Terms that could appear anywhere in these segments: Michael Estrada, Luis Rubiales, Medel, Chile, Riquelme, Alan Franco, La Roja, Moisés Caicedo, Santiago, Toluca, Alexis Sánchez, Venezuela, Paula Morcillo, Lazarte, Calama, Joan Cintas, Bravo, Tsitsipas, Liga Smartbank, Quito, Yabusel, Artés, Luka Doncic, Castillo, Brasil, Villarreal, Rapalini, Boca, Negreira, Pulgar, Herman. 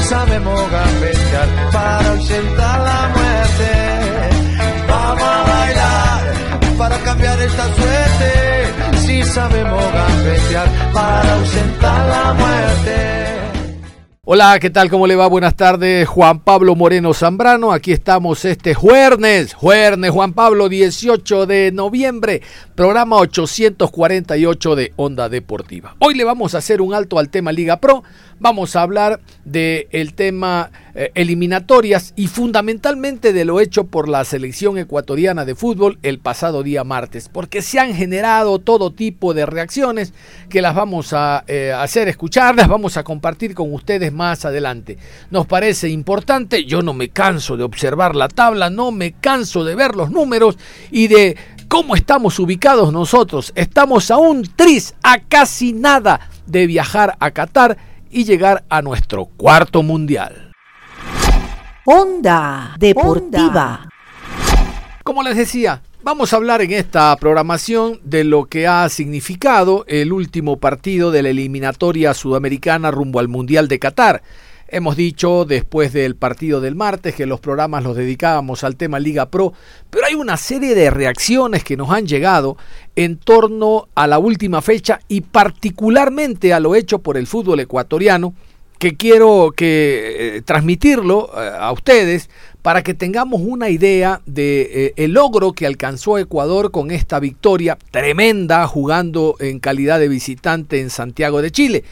Sabemos gambetear para ausentar la muerte. Vamos a bailar para cambiar esta suerte. Si sabemos gambetear para ausentar la muerte. Hola, ¿qué tal? ¿Cómo le va? Buenas tardes, Juan Pablo Moreno Zambrano. Aquí estamos este jueves, Juan Pablo, 18 de noviembre, programa 848 de Onda Deportiva. Hoy le vamos a hacer un alto al tema Liga Pro. Vamos a hablar del tema eliminatorias y fundamentalmente de lo hecho por la selección ecuatoriana de fútbol el pasado día martes, porque se han generado todo tipo de reacciones que las vamos a hacer escuchar, las vamos a compartir con ustedes más adelante. Nos parece importante, yo no me canso de observar la tabla, no me canso de ver los números y de cómo estamos ubicados nosotros. Estamos a un tris, a casi nada de viajar a Qatar y llegar a nuestro cuarto mundial. Onda Deportiva. Como les decía, vamos a hablar en esta programación de lo que ha significado el último partido de la eliminatoria sudamericana rumbo al Mundial de Qatar. Hemos dicho después del partido del martes que los programas los dedicábamos al tema Liga Pro, pero hay una serie de reacciones que nos han llegado en torno a la última fecha y particularmente a lo hecho por el fútbol ecuatoriano, que quiero que transmitirlo a ustedes para que tengamos una idea de el logro que alcanzó Ecuador con esta victoria tremenda jugando en calidad de visitante en Santiago de Chile.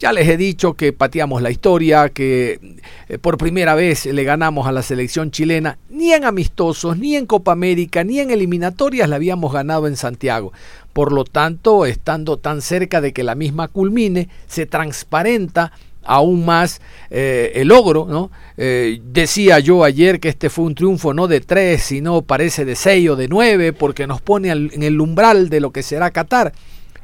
Ya les he dicho que pateamos la historia, que por primera vez le ganamos a la selección chilena. Ni en amistosos, ni en Copa América, ni en eliminatorias la habíamos ganado en Santiago. Por lo tanto, estando tan cerca de que la misma culmine, se transparenta aún más el logro, ¿no? Decía yo ayer que este fue un triunfo no de 3, sino parece de 6 o de 9, porque nos pone en el umbral de lo que será Qatar.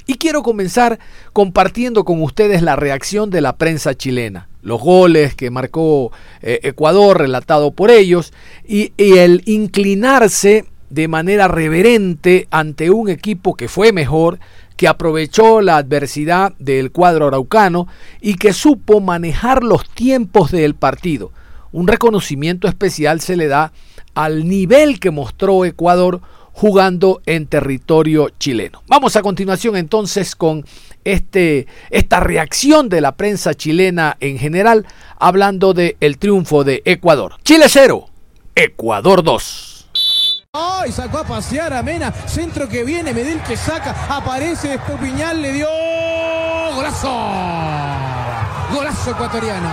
Y quiero comenzar compartiendo con ustedes la reacción de la prensa chilena, los goles que marcó Ecuador, relatado por ellos, y el inclinarse de manera reverente ante un equipo que fue mejor, que aprovechó la adversidad del cuadro araucano y que supo manejar los tiempos del partido. Un reconocimiento especial se le da al nivel que mostró Ecuador jugando en territorio chileno. Vamos a continuación entonces con esta reacción de la prensa chilena en general, hablando del triunfo de Ecuador. Chile 0, Ecuador 2. ¡Ay! Sacó a pasear a Mena, centro que viene, Medel que saca, aparece Estupiñán, le dio golazo. Golazo ecuatoriano,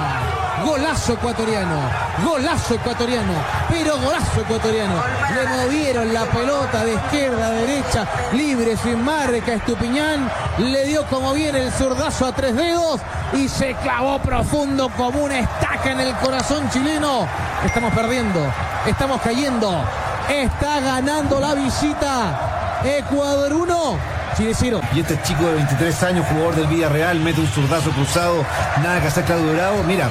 pero golazo ecuatoriano. Le movieron la pelota de izquierda a derecha, libre, sin marca, Estupiñán le dio como viene el zurdazo a tres dedos y se clavó profundo como una estaca en el corazón chileno. Estamos perdiendo, estamos cayendo, está ganando la visita. Ecuador 1. Y este chico de 23 años, jugador del Villarreal, mete un zurdazo cruzado, nada que hacer, claro, Dorado. Mira,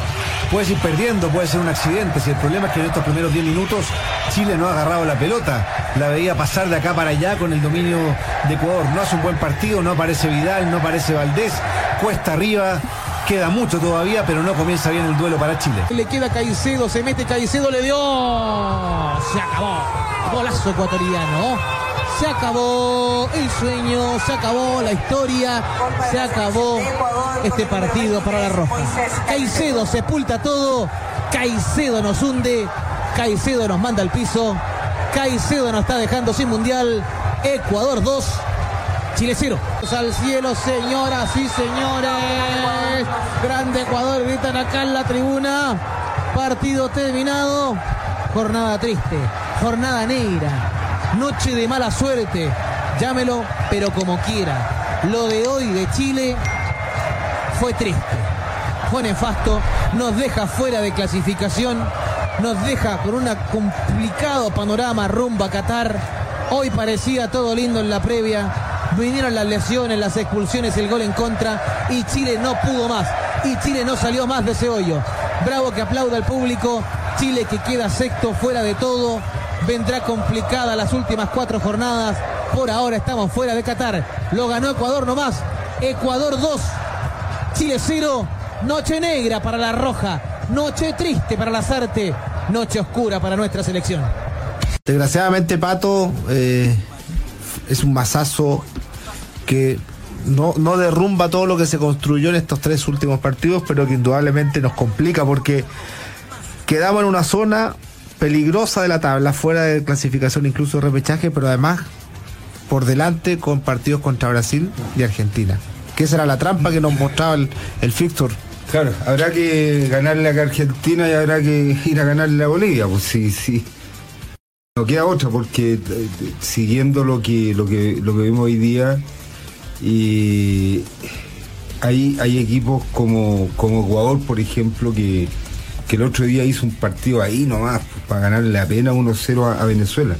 puedes ir perdiendo, puede ser un accidente. Si el problema es que en estos primeros 10 minutos Chile no ha agarrado la pelota, la veía pasar de acá para allá con el dominio de Ecuador. No hace un buen partido, no aparece Vidal, no aparece Valdés, cuesta arriba. Queda mucho todavía, pero no comienza bien el duelo para Chile. Le queda Caicedo, se mete Caicedo, le dio... Se acabó. Golazo ecuatoriano. Se acabó el sueño, se acabó la historia, se acabó este partido para La Roja. Caicedo sepulta todo, Caicedo nos hunde, Caicedo nos manda al piso, Caicedo nos está dejando sin mundial. Ecuador 2, Chile 0. Al cielo, señoras y señores. Grande Ecuador, gritan acá en la tribuna. Partido terminado. Jornada triste, jornada negra, noche de mala suerte, llámelo, pero como quiera. Lo de hoy de Chile fue triste, fue nefasto, nos deja fuera de clasificación, nos deja con un complicado panorama rumbo a Qatar. Hoy parecía todo lindo en la previa, vinieron las lesiones, las expulsiones, el gol en contra, y Chile no pudo más, y Chile no salió más de ese hoyo. Bravo que aplauda al público, Chile que queda sexto, fuera de todo, vendrá complicada las últimas 4 jornadas. Por ahora estamos fuera de Qatar. Lo ganó Ecuador nomás. Ecuador 2, Chile 0. Noche negra para La Roja, noche triste para Lazarte, noche oscura para nuestra selección. Desgraciadamente, Pato, es un mazazo que no derrumba todo lo que se construyó en estos 3 últimos partidos, pero que indudablemente nos complica porque quedamos en una zona peligrosa de la tabla, fuera de clasificación, incluso de repechaje, pero además por delante con partidos contra Brasil y Argentina, que esa era la trampa que nos mostraba el fixture. Claro, habrá que ganarle a Argentina y habrá que ir a ganarle a Bolivia, pues sí. No queda otra, porque siguiendo lo que vimos hoy día, y hay equipos como Ecuador, por ejemplo, que el otro día hizo un partido ahí nomás, pues, para ganarle apenas 1-0 a Venezuela.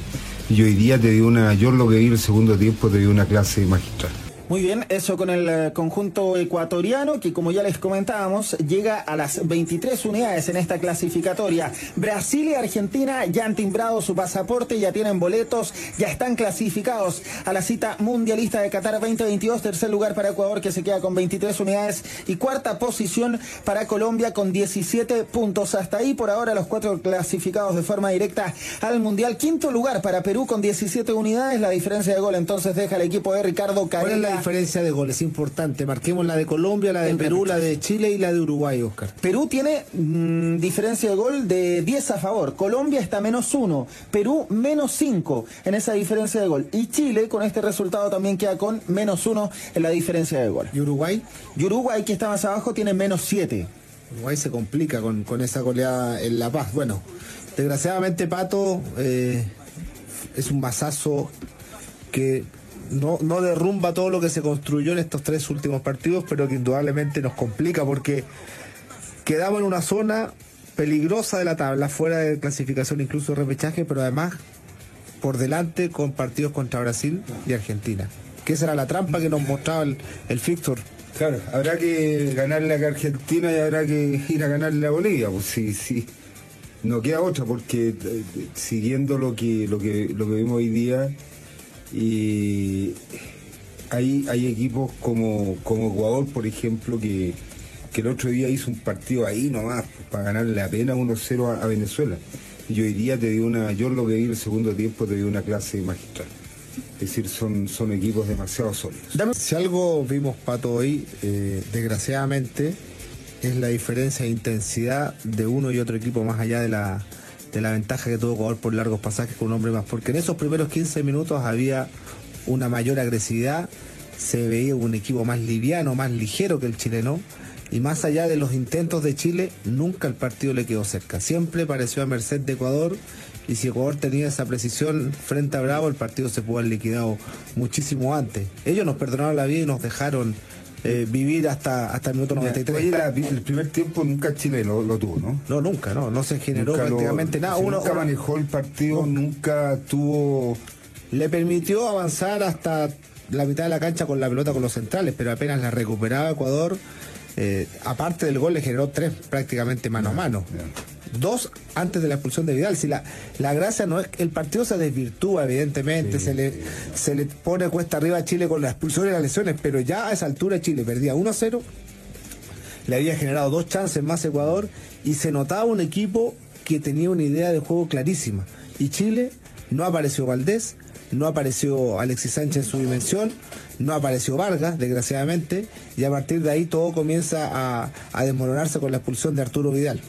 Y hoy día te dio yo lo que vi el segundo tiempo, te dio una clase magistral. Muy bien, eso con el conjunto ecuatoriano, que como ya les comentábamos, llega a las 23 unidades en esta clasificatoria. Brasil y Argentina ya han timbrado su pasaporte, ya tienen boletos, ya están clasificados a la cita mundialista de Qatar 2022, tercer lugar para Ecuador, que se queda con 23 unidades, y cuarta posición para Colombia con 17 puntos. Hasta ahí por ahora los 4 clasificados de forma directa al mundial. Quinto lugar para Perú con 17 unidades, la diferencia de gol entonces deja al equipo de Ricardo Carella. Diferencia de goles importante, marquemos la de Colombia, la de Perú, la de Chile y la de Uruguay, Oscar. Perú tiene diferencia de gol de 10 a favor, Colombia está -1, Perú -5 en esa diferencia de gol, y Chile con este resultado también queda con -1 en la diferencia de gol. ¿Y Uruguay? Y Uruguay, que está más abajo, tiene -7. Uruguay se complica con esa goleada en La Paz. Bueno, desgraciadamente, Pato, es un mazazo que no derrumba todo lo que se construyó en estos 3 últimos partidos, pero que indudablemente nos complica porque quedamos en una zona peligrosa de la tabla, fuera de clasificación, incluso de repechaje, pero además por delante con partidos contra Brasil y Argentina, que esa era la trampa que nos mostraba el fixture. Claro, habrá que ganarle a Argentina y habrá que ir a ganarle a Bolivia, pues sí. No queda otra, porque siguiendo lo que vimos hoy día, y hay equipos como Ecuador, por ejemplo, que el otro día hizo un partido ahí nomás, pues, para ganarle apenas 1-0 a Venezuela. Y hoy día te dio yo lo que vi el segundo tiempo, te dio una clase magistral. Es decir, son equipos demasiado sólidos. Si algo vimos, Pato, hoy, desgraciadamente, es la diferencia de intensidad de uno y otro equipo, más allá de la ventaja que tuvo Ecuador por largos pasajes con un hombre más, porque en esos primeros 15 minutos había una mayor agresividad, se veía un equipo más liviano, más ligero que el chileno, y más allá de los intentos de Chile, nunca el partido le quedó cerca, siempre pareció a merced de Ecuador, y si Ecuador tenía esa precisión frente a Bravo, el partido se pudo haber liquidado muchísimo antes. Ellos nos perdonaron la vida y nos dejaron vivir hasta el minuto 93. Oye, el primer tiempo nunca Chile lo tuvo, ¿no? No, nunca, no se generó nunca prácticamente nada. Nunca manejó el partido, nunca tuvo... Le permitió avanzar hasta la mitad de la cancha con la pelota con los centrales, pero apenas la recuperaba Ecuador, aparte del gol le generó 3 prácticamente mano a mano. Bien. 2 antes de la expulsión de Vidal. Si la gracia no es, el partido se desvirtúa evidentemente, sí. Se le pone cuesta arriba a Chile con la expulsión y las lesiones, pero ya a esa altura Chile perdía 1-0, le había generado 2 chances más Ecuador, y se notaba un equipo que tenía una idea de juego clarísima, y Chile no apareció. Valdés, no apareció Alexis Sánchez en su dimensión, no apareció Vargas, desgraciadamente, y a partir de ahí todo comienza a desmoronarse con la expulsión de Arturo Vidal.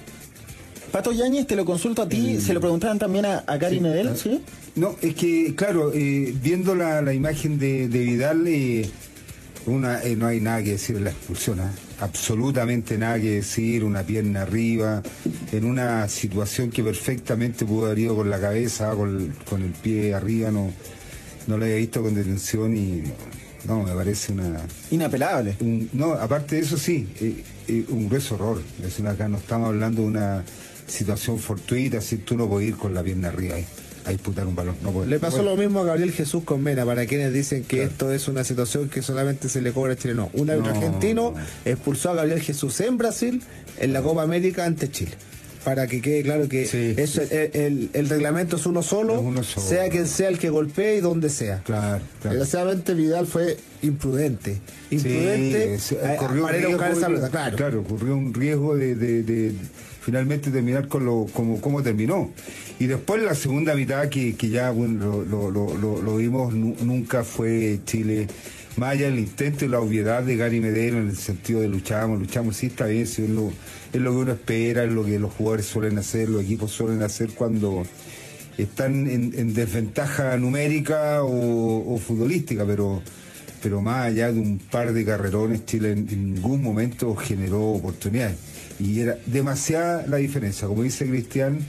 Pato Yáñez, te lo consulto a ti, se lo preguntaban también a Gary Medel, claro. ¿Sí? No, es que, claro, viendo la imagen de Vidal, No hay nada que decir en la expulsión, absolutamente nada que decir, una pierna arriba, en una situación que perfectamente pudo haber ido con la cabeza, con el pie arriba, no lo había visto con detención y no, me parece una... Inapelable. Aparte de eso sí, un grueso error. Es una, acá no estamos hablando de una situación fortuita, si tú no puedes ir con la pierna arriba ahí a disputar un balón. Le pasó lo mismo a Gabriel Jesús con Mena, para quienes dicen que esto es una situación que solamente se le cobra al chileno. Un árbitro argentino expulsó a Gabriel Jesús en Brasil en la Copa América ante Chile. Para que quede claro que el reglamento es uno solo, sea quien sea el que golpee y donde sea. Claro. Desgraciadamente Vidal fue imprudente. Corrió un riesgo de finalmente terminar como terminó. Y después la segunda mitad que ya lo vimos, nunca fue Chile. Más allá del intento y la obviedad de Gary Medel en el sentido de luchamos, sí está bien, sí, es lo que uno espera, es lo que los jugadores suelen hacer, los equipos suelen hacer cuando están en desventaja numérica o futbolística, pero más allá de un par de carrerones, Chile en ningún momento generó oportunidades. Y era demasiada la diferencia, como dice Cristian,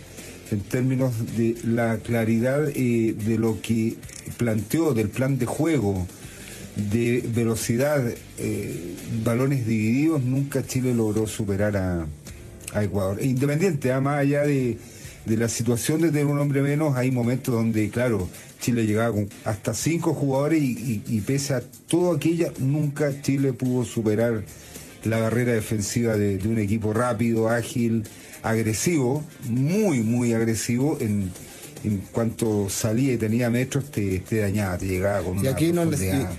en términos de la claridad de lo que planteó, del plan de juego, de velocidad, balones divididos, nunca Chile logró superar a Ecuador. Independiente, más allá de la situación de tener un hombre menos, hay momentos donde, claro, Chile llegaba con hasta 5 jugadores y pese a todo aquello, nunca Chile pudo superar la barrera defensiva de un equipo rápido, ágil, agresivo, muy, muy agresivo en cuanto salía y tenía metros, te dañaba, te llegaba con una profundidad.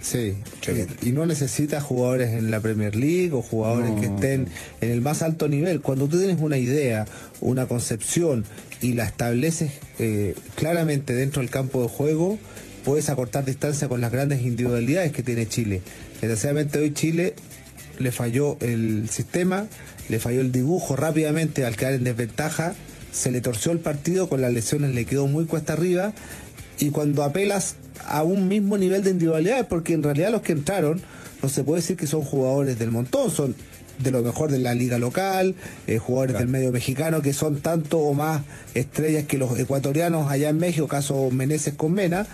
Y no necesitas jugadores en la Premier League o jugadores que estén en el más alto nivel. Cuando tú tienes una idea, una concepción y la estableces claramente dentro del campo de juego, puedes acortar distancia con las grandes individualidades que tiene Chile. Desgraciadamente hoy Chile le falló el sistema, le falló el dibujo rápidamente al quedar en desventaja. Se le torció el partido, con las lesiones le quedó muy cuesta arriba, y cuando apelas a un mismo nivel de individualidades, porque en realidad los que entraron no se puede decir que son jugadores del montón, son de lo mejor de la liga local, jugadores del medio mexicano que son tanto o más estrellas que los ecuatorianos allá en México, caso Meneses con Mena,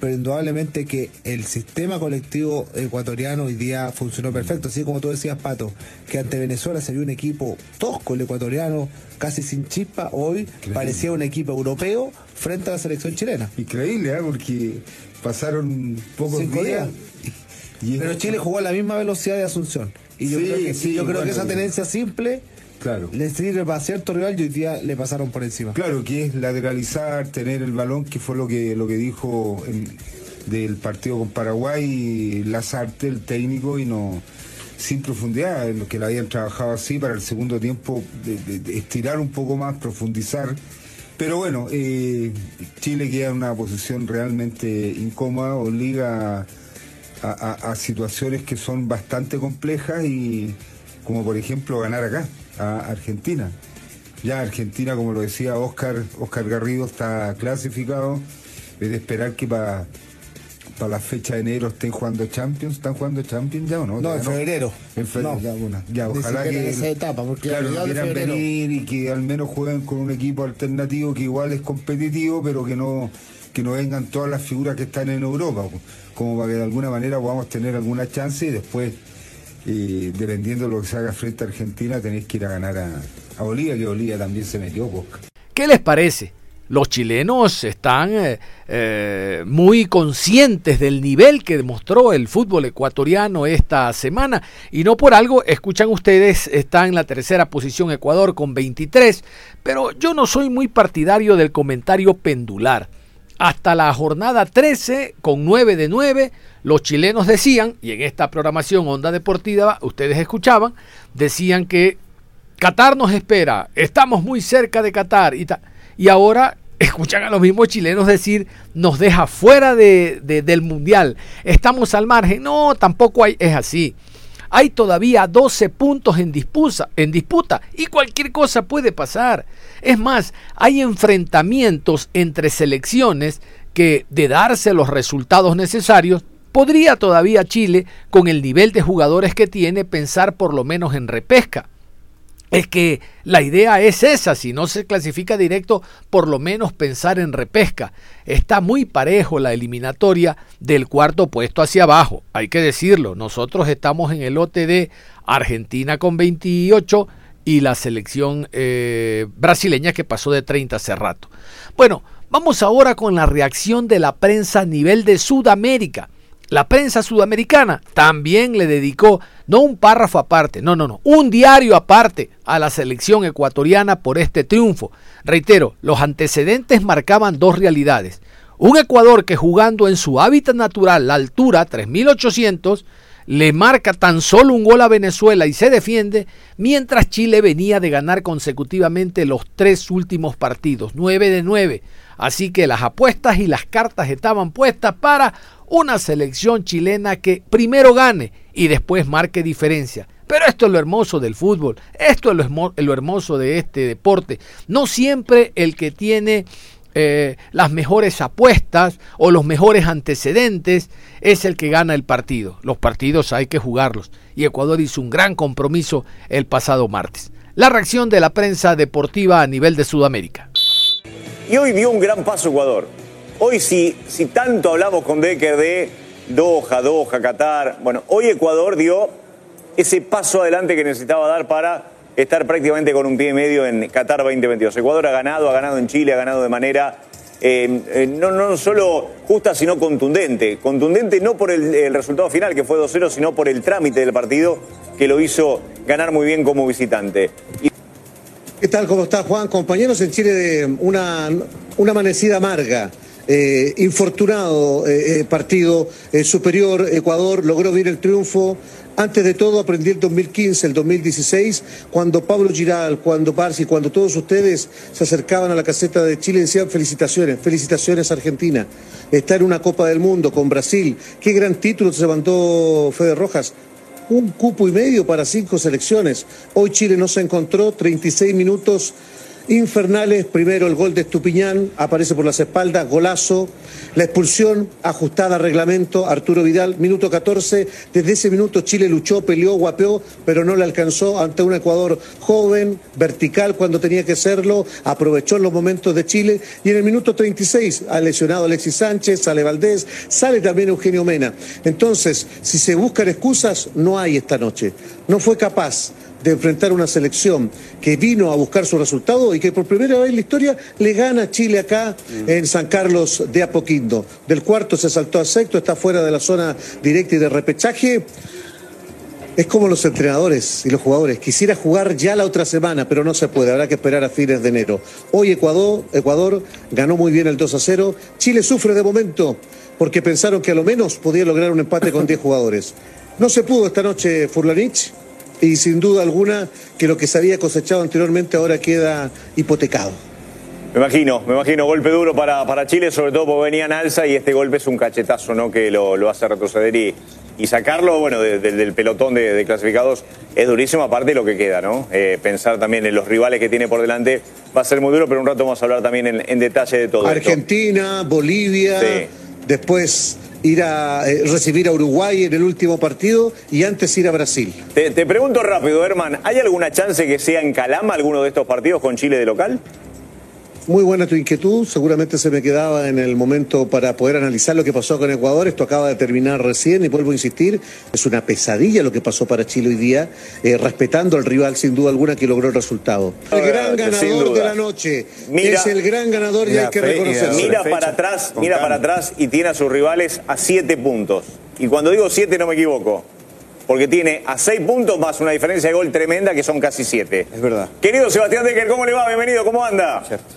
pero indudablemente que el sistema colectivo ecuatoriano hoy día funcionó perfecto, así como tú decías, Pato, que ante Venezuela se vio un equipo tosco, el ecuatoriano casi sin chispa, hoy parecía un equipo europeo frente a la selección chilena. Increíble, porque pasaron pocos días. Pero Chile jugó a la misma velocidad de Asunción, y yo creo que esa tenencia simple le sirve para cierto rival y hoy día le pasaron por encima. Claro, que es lateralizar, tener el balón, que fue lo que dijo del partido con Paraguay, Lazarte, el técnico, y no sin profundidad, en lo que la habían trabajado así para el segundo tiempo, de estirar un poco más, profundizar. Pero bueno, Chile queda en una posición realmente incómoda, obliga a situaciones que son bastante complejas, y como por ejemplo ganar acá a Argentina. Ya Argentina, como lo decía Oscar Garrido, está clasificado. Es de esperar que para la fecha de enero estén jugando Champions. ¿Están jugando Champions ya o no? No, en febrero. En febrero, ya, ojalá que en esa etapa, porque quieran venir y que al menos jueguen con un equipo alternativo que igual es competitivo, pero que no vengan todas las figuras que están en Europa, como para que de alguna manera podamos tener alguna chance, y después dependiendo de lo que se haga frente a Argentina, tenéis que ir a ganar a Bolivia, que Bolivia también se metió. ¿Qué les parece? Los chilenos están muy conscientes del nivel que demostró el fútbol ecuatoriano esta semana, y no por algo, escuchan ustedes, está en la tercera posición Ecuador con 23, pero yo no soy muy partidario del comentario pendular. Hasta la jornada 13, con 9 de 9, los chilenos decían, y en esta programación Onda Deportiva ustedes escuchaban, decían que Qatar nos espera, estamos muy cerca de Qatar, y ahora escuchan a los mismos chilenos decir, nos deja fuera del Mundial, estamos al margen. No, tampoco es así. Hay todavía 12 puntos en disputa, y cualquier cosa puede pasar. Es más, hay enfrentamientos entre selecciones que, de darse los resultados necesarios, podría todavía Chile, con el nivel de jugadores que tiene, pensar por lo menos en repesca. Es que la idea es esa, si no se clasifica directo, por lo menos pensar en repesca. Está muy parejo la eliminatoria del cuarto puesto hacia abajo, hay que decirlo. Nosotros estamos en el lote de Argentina con 28 y la selección brasileña, que pasó de 30 hace rato. Bueno, vamos ahora con la reacción de la prensa a nivel de Sudamérica. La prensa sudamericana también le dedicó, no un párrafo aparte, no, un diario aparte a la selección ecuatoriana por este triunfo. Reitero, los antecedentes marcaban dos realidades. Un Ecuador que, jugando en su hábitat natural, la altura 3.800, le marca tan solo un gol a Venezuela y se defiende, mientras Chile venía de ganar consecutivamente los tres últimos partidos, 9-9. Así que las apuestas y las cartas estaban puestas para una selección chilena que primero gane y después marque diferencia. Pero esto es lo hermoso del fútbol, esto es lo hermoso de este deporte. No siempre el que tiene las mejores apuestas o los mejores antecedentes es el que gana el partido. Los partidos hay que jugarlos, y Ecuador hizo un gran compromiso el pasado martes. La reacción de la prensa deportiva a nivel de Sudamérica. Y hoy dio un gran paso Ecuador. Hoy si tanto hablamos con Decker de Doha, Qatar, bueno, hoy Ecuador dio ese paso adelante que necesitaba dar para estar prácticamente con un pie y medio en Qatar 2022. Ecuador ha ganado en Chile, ha ganado de manera no solo justa, sino contundente. Contundente no por el resultado final, que fue 2-0, sino por el trámite del partido, que lo hizo ganar muy bien como visitante. ¿Qué tal? ¿Cómo está, Juan? Compañeros, en Chile de una amanecida amarga, infortunado partido, superior. Ecuador logró vivir el triunfo. Antes de todo aprendí el 2015, el 2016, cuando Pablo Giral, cuando Barsi, cuando todos ustedes se acercaban a la caseta de Chile y decían felicitaciones Argentina. Está en una Copa del Mundo con Brasil. Qué gran título se levantó Fede Rojas. Un cupo y medio para 5 selecciones. Hoy Chile no se encontró, 36 minutos infernales. Primero el gol de Estupiñán, aparece por las espaldas, golazo. La expulsión ajustada a reglamento, Arturo Vidal, minuto 14. Desde ese minuto Chile luchó, peleó, guapeó, pero no le alcanzó ante un Ecuador joven, vertical cuando tenía que serlo. Aprovechó los momentos de Chile. Y en el minuto 36 ha lesionado Alexis Sánchez, sale Valdés, sale también Eugenio Mena. Entonces, si se buscan excusas, no hay esta noche. No fue capaz de enfrentar una selección que vino a buscar su resultado y que por primera vez en la historia le gana a Chile acá en San Carlos de Apoquindo. Del cuarto se saltó a sexto, está fuera de la zona directa y de repechaje. Es como los entrenadores y los jugadores. Quisiera jugar ya la otra semana, pero no se puede. Habrá que esperar a fines de enero. Hoy Ecuador ganó muy bien el 2-0. Chile sufre de momento porque pensaron que a lo menos podía lograr un empate con 10 jugadores. No se pudo esta noche, Furlanich. Y sin duda alguna que lo que se había cosechado anteriormente ahora queda hipotecado. Me imagino, golpe duro para Chile, sobre todo porque venía en alza, y este golpe es un cachetazo, ¿no?, que lo hace retroceder y sacarlo, bueno, del pelotón de clasificados es durísimo, aparte de lo que queda, ¿no? Pensar también en los rivales que tiene por delante va a ser muy duro, pero un rato vamos a hablar también en detalle de todo Argentina, esto. Bolivia, sí. Después ir a recibir a Uruguay en el último partido y antes ir a Brasil. Te pregunto rápido, Herman, ¿hay alguna chance que sea en Calama alguno de estos partidos con Chile de local? Muy buena tu inquietud, seguramente se me quedaba en el momento para poder analizar lo que pasó con Ecuador. Esto acaba de terminar recién y vuelvo a insistir, es una pesadilla lo que pasó para Chile hoy día, respetando al rival sin duda alguna que logró el resultado. El gran ganador de la noche, es el gran ganador y hay que reconocerlo. Mira para atrás y tiene a sus rivales a 7 puntos. Y cuando digo 7 no me equivoco, porque tiene a 6 puntos más una diferencia de gol tremenda que son casi 7. Es verdad. Querido Sebastián Decker, ¿cómo le va? Bienvenido, ¿cómo anda? Cierto.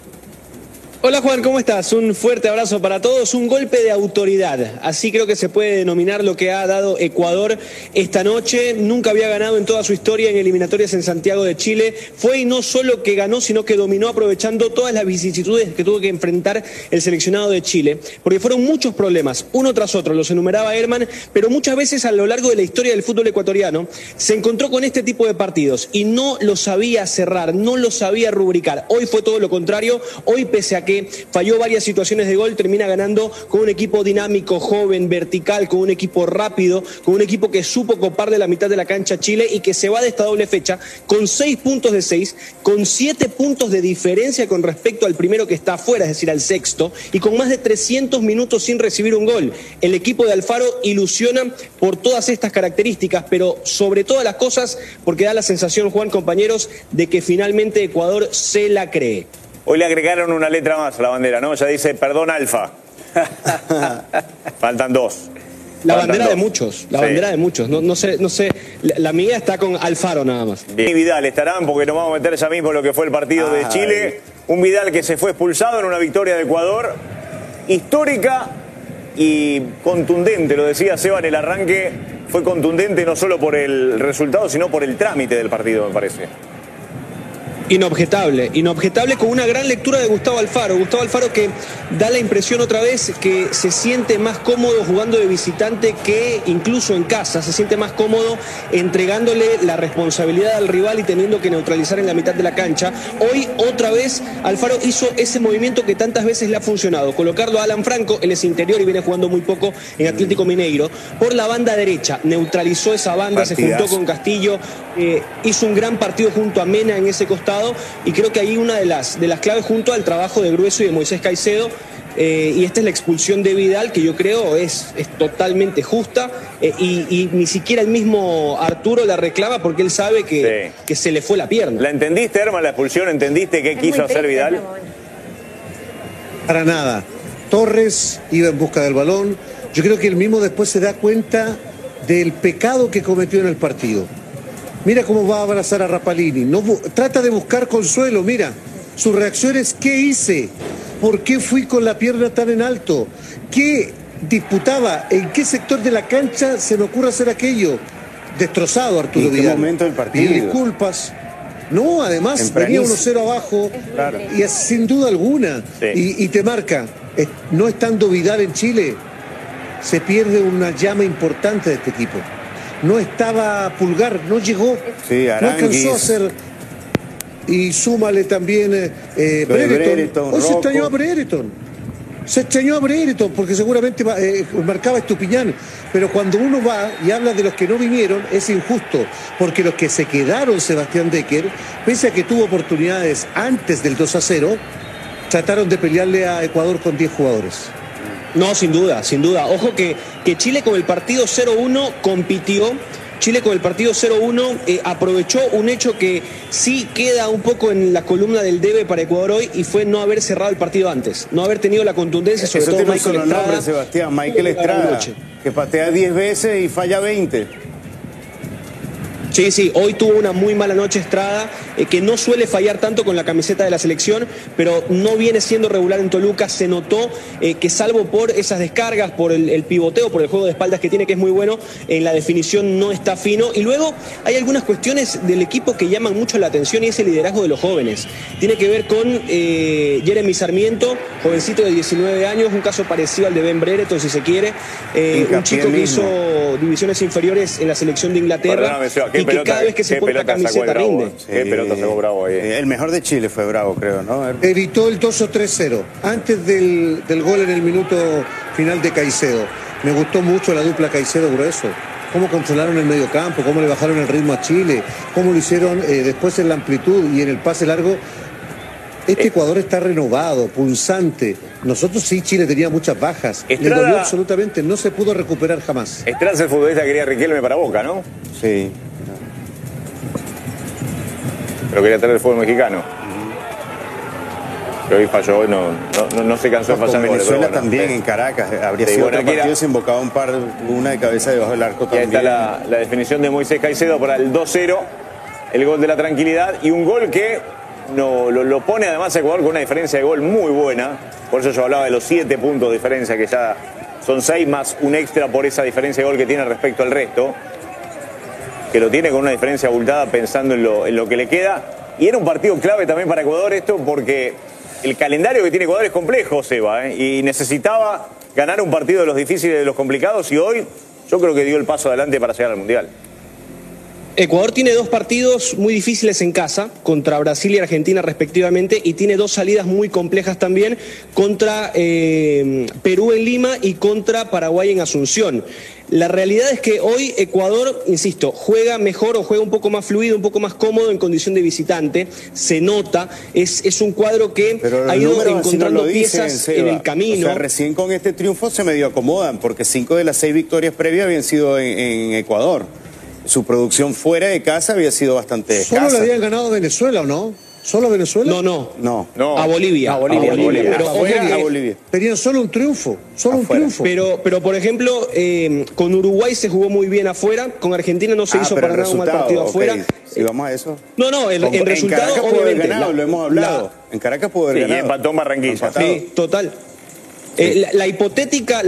Hola Juan, ¿cómo estás? Un fuerte abrazo para todos, un golpe de autoridad, así creo que se puede denominar lo que ha dado Ecuador esta noche. Nunca había ganado en toda su historia en eliminatorias en Santiago de Chile, fue y no solo que ganó, sino que dominó aprovechando todas las vicisitudes que tuvo que enfrentar el seleccionado de Chile, porque fueron muchos problemas, uno tras otro, los enumeraba Herman, pero muchas veces a lo largo de la historia del fútbol ecuatoriano se encontró con este tipo de partidos y no lo sabía cerrar, no lo sabía rubricar. Hoy fue todo lo contrario, hoy pese a que que falló varias situaciones de gol, termina ganando con un equipo dinámico, joven, vertical, con un equipo rápido, con un equipo que supo copar de la mitad de la cancha Chile y que se va de esta doble fecha con 6 puntos de 6, con 7 puntos de diferencia con respecto al primero que está afuera, es decir, al sexto, y con más de 300 minutos sin recibir un gol. El equipo de Alfaro ilusiona por todas estas características, pero sobre todas las cosas porque da la sensación, Juan, compañeros, de que finalmente Ecuador se la cree. Hoy le agregaron una letra más a la bandera, ¿no? Ya dice, perdón, Alfa. Faltan dos. La bandera de muchos, la bandera de muchos. No sé, la mía está con Alfaro nada más. Y Vidal estarán, porque nos vamos a meter ya mismo lo que fue el partido de Chile. Un Vidal que se fue expulsado en una victoria de Ecuador histórica y contundente, lo decía Seba en el arranque, fue contundente no solo por el resultado, sino por el trámite del partido, me parece. Inobjetable con una gran lectura de Gustavo Alfaro. Gustavo Alfaro que da la impresión otra vez que se siente más cómodo jugando de visitante que incluso en casa. Se siente más cómodo entregándole la responsabilidad al rival y teniendo que neutralizar en la mitad de la cancha. Hoy otra vez Alfaro hizo ese movimiento que tantas veces le ha funcionado. Colocarlo a Alan Franco, él es interior y viene jugando muy poco en Atlético Mineiro. Por la banda derecha, neutralizó esa banda, se juntó con Castillo. Hizo un gran partido junto a Mena en ese costado. Y creo que ahí una de las claves junto al trabajo de Grueso y de Moisés Caicedo, y esta es la expulsión de Vidal, que yo creo es totalmente justa, y ni siquiera el mismo Arturo la reclama porque él sabe que se le fue la pierna. ¿La entendiste, Herman, la expulsión? ¿Entendiste qué quiso hacer Vidal? Para nada. Torres iba en busca del balón. Yo creo que él mismo después se da cuenta del pecado que cometió en el partido. Mira cómo va a abrazar a Rapalini. No, trata de buscar consuelo, mira. Su reacción es, ¿qué hice? ¿Por qué fui con la pierna tan en alto? ¿Qué disputaba? ¿En qué sector de la cancha se me ocurre hacer aquello? Destrozado, Arturo Vidal. ¿En qué momento del partido? Y disculpas. No, además venía 1-0 abajo. Claro. Y sin duda alguna. Sí. Y te marca, no estando Vidal en Chile, se pierde una llama importante de este equipo. No estaba Pulgar, no llegó, no alcanzó a hacer. Y súmale también Brereton. Hoy se extrañó a Brereton. Se extrañó a Brereton porque seguramente marcaba Estupiñán. Pero cuando uno va y habla de los que no vinieron, es injusto. Porque los que se quedaron, Sebastián Decker, pese a que tuvo oportunidades antes del 2-0, trataron de pelearle a Ecuador con 10 jugadores. No, sin duda. Ojo que Chile con el partido 0-1 compitió. Chile con el partido 0-1 aprovechó un hecho que sí queda un poco en la columna del debe para Ecuador hoy, y fue no haber cerrado el partido antes, no haber tenido la contundencia, sobre todo Michael Estrada. Nombre, Sebastián, Michael Estrada, que patea 10 veces y falla 20. Sí, hoy tuvo una muy mala noche Estrada, que no suele fallar tanto con la camiseta de la selección, pero no viene siendo regular en Toluca. Se notó que salvo por esas descargas, por el pivoteo, por el juego de espaldas que tiene, que es muy bueno, en la definición no está fino. Y luego hay algunas cuestiones del equipo que llaman mucho la atención, y es el liderazgo de los jóvenes. Tiene que ver con Jeremy Sarmiento, jovencito de 19 años, un caso parecido al de Ben Brereton, si se quiere. Un chico que hizo divisiones inferiores en la selección de Inglaterra. Que cada vez que se pone la camiseta rinde. Qué pelota sacó Bravo ahí. El mejor de Chile fue Bravo, creo, ¿no? Evitó el 2-0 antes del gol en el minuto final de Caicedo. Me gustó mucho la dupla Caicedo-Grueso. Cómo controlaron el mediocampo, cómo le bajaron el ritmo a Chile, cómo lo hicieron después en la amplitud y en el pase largo. Ecuador está renovado, punzante. Nosotros sí, Chile tenía muchas bajas. Estrada, le dolió absolutamente, no se pudo recuperar jamás. Estrada es el futbolista que quería Riquelme para Boca, ¿no? Sí. Pero quería traer el fútbol mexicano. Pero hoy falló, hoy no se cansó de fallar. Venezuela bueno, también en Caracas habría sido otro partido desembocado una de cabeza debajo del arco también. Ahí está la definición de Moisés Caicedo para el 2-0, el gol de la tranquilidad, y un gol que lo pone además Ecuador con una diferencia de gol muy buena. Por eso yo hablaba de los 7 puntos de diferencia, que ya son 6 más un extra por esa diferencia de gol que tiene respecto al resto, que lo tiene con una diferencia abultada pensando en lo que le queda. Y era un partido clave también para Ecuador esto, porque el calendario que tiene Ecuador es complejo, Seba, y necesitaba ganar un partido de los difíciles, de los complicados, y hoy yo creo que dio el paso adelante para llegar al Mundial. Ecuador tiene dos partidos muy difíciles en casa, contra Brasil y Argentina respectivamente, y tiene dos salidas muy complejas también, contra Perú en Lima y contra Paraguay en Asunción. La realidad es que hoy Ecuador, insisto, juega mejor o juega un poco más fluido, un poco más cómodo en condición de visitante, se nota, es un cuadro que ha ido encontrando piezas en el camino. O sea, recién con este triunfo se medio acomodan, porque 5 de las 6 victorias previas habían sido en Ecuador. Su producción fuera de casa había sido bastante escasa. ¿Solo le habían ganado Venezuela o no? ¿Solo Venezuela? No. A Bolivia. A Bolivia. Tenían solo un triunfo. Pero por ejemplo, con Uruguay se jugó muy bien afuera. Con Argentina no se hizo para nada un mal partido afuera. Si vamos a eso. El resultado. En Caracas pudo haber ganado, lo hemos hablado. En Caracas pudo haber ganado. Y empató en Barranquilla. Sí, total. La hipotética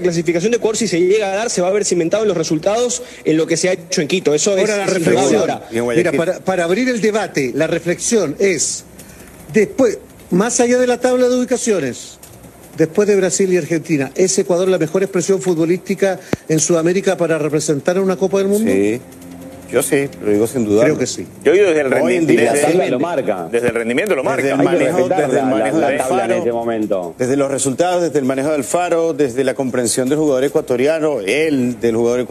clasificación de Ecuador, si se llega a dar, se va a ver cimentado en los resultados, en lo que se ha hecho en Quito. Eso ahora es la reflexión. Mira, para abrir el debate, la reflexión es, después, más allá de la tabla de ubicaciones, después de Brasil y Argentina, ¿es Ecuador la mejor expresión futbolística en Sudamérica para representar a una Copa del Mundo? Sí. Yo sí, lo digo sin duda. Creo que sí. Yo digo desde el rendimiento. Desde, el rendimiento lo marca. Desde el manejo, del Alfaro, en ese momento. Desde los resultados, desde el manejo del Alfaro, desde la comprensión del jugador ecuatoriano, y te voy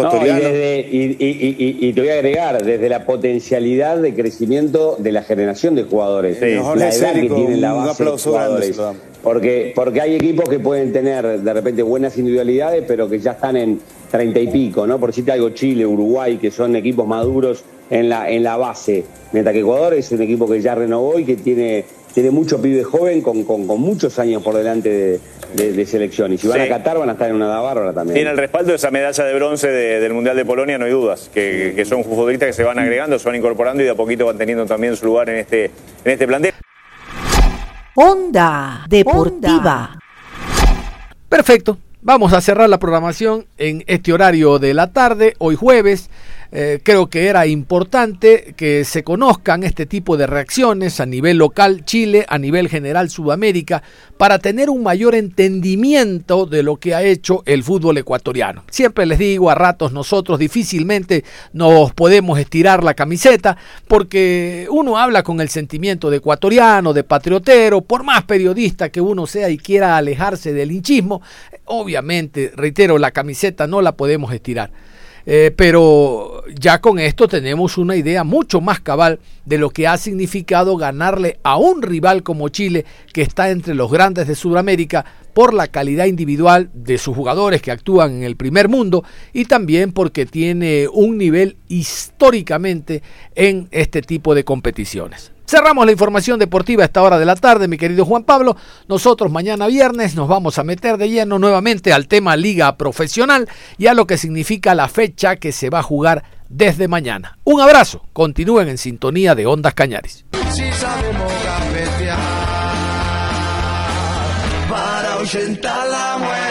a agregar, desde la potencialidad de crecimiento de la generación de jugadores. Sí. La edad que tienen la base de jugadores. Grande, porque hay equipos que pueden tener de repente buenas individualidades, pero que ya están en 30 y pico, ¿no? Por decirte algo, Chile, Uruguay, que son equipos maduros en la base, mientras que Ecuador es un equipo que ya renovó y que tiene mucho pibe joven con muchos años por delante de selección, y si van a Qatar van a estar en una edad bárbara también. Tiene el respaldo de esa medalla de bronce del Mundial de Polonia, no hay dudas, que son futbolistas que se van agregando, se van incorporando y de a poquito van teniendo también su lugar en este plantel. Onda Deportiva. Perfecto, vamos a cerrar la programación en este horario de la tarde, hoy jueves. Creo que era importante que se conozcan este tipo de reacciones a nivel local Chile, a nivel general Sudamérica, para tener un mayor entendimiento de lo que ha hecho el fútbol ecuatoriano. Siempre les digo, a ratos nosotros difícilmente nos podemos estirar la camiseta, porque uno habla con el sentimiento de ecuatoriano, de patriotero, por más periodista que uno sea y quiera alejarse del linchismo, obviamente, reitero, la camiseta no la podemos estirar. Pero ya con esto tenemos una idea mucho más cabal de lo que ha significado ganarle a un rival como Chile, que está entre los grandes de Sudamérica por la calidad individual de sus jugadores que actúan en el primer mundo, y también porque tiene un nivel históricamente en este tipo de competiciones. Cerramos la información deportiva a esta hora de la tarde, mi querido Juan Pablo. Nosotros mañana viernes nos vamos a meter de lleno nuevamente al tema Liga Profesional y a lo que significa la fecha que se va a jugar desde mañana. Un abrazo. Continúen en sintonía de Ondas Cañaris. Si sabemos cafetear para ahuyentar la muerte.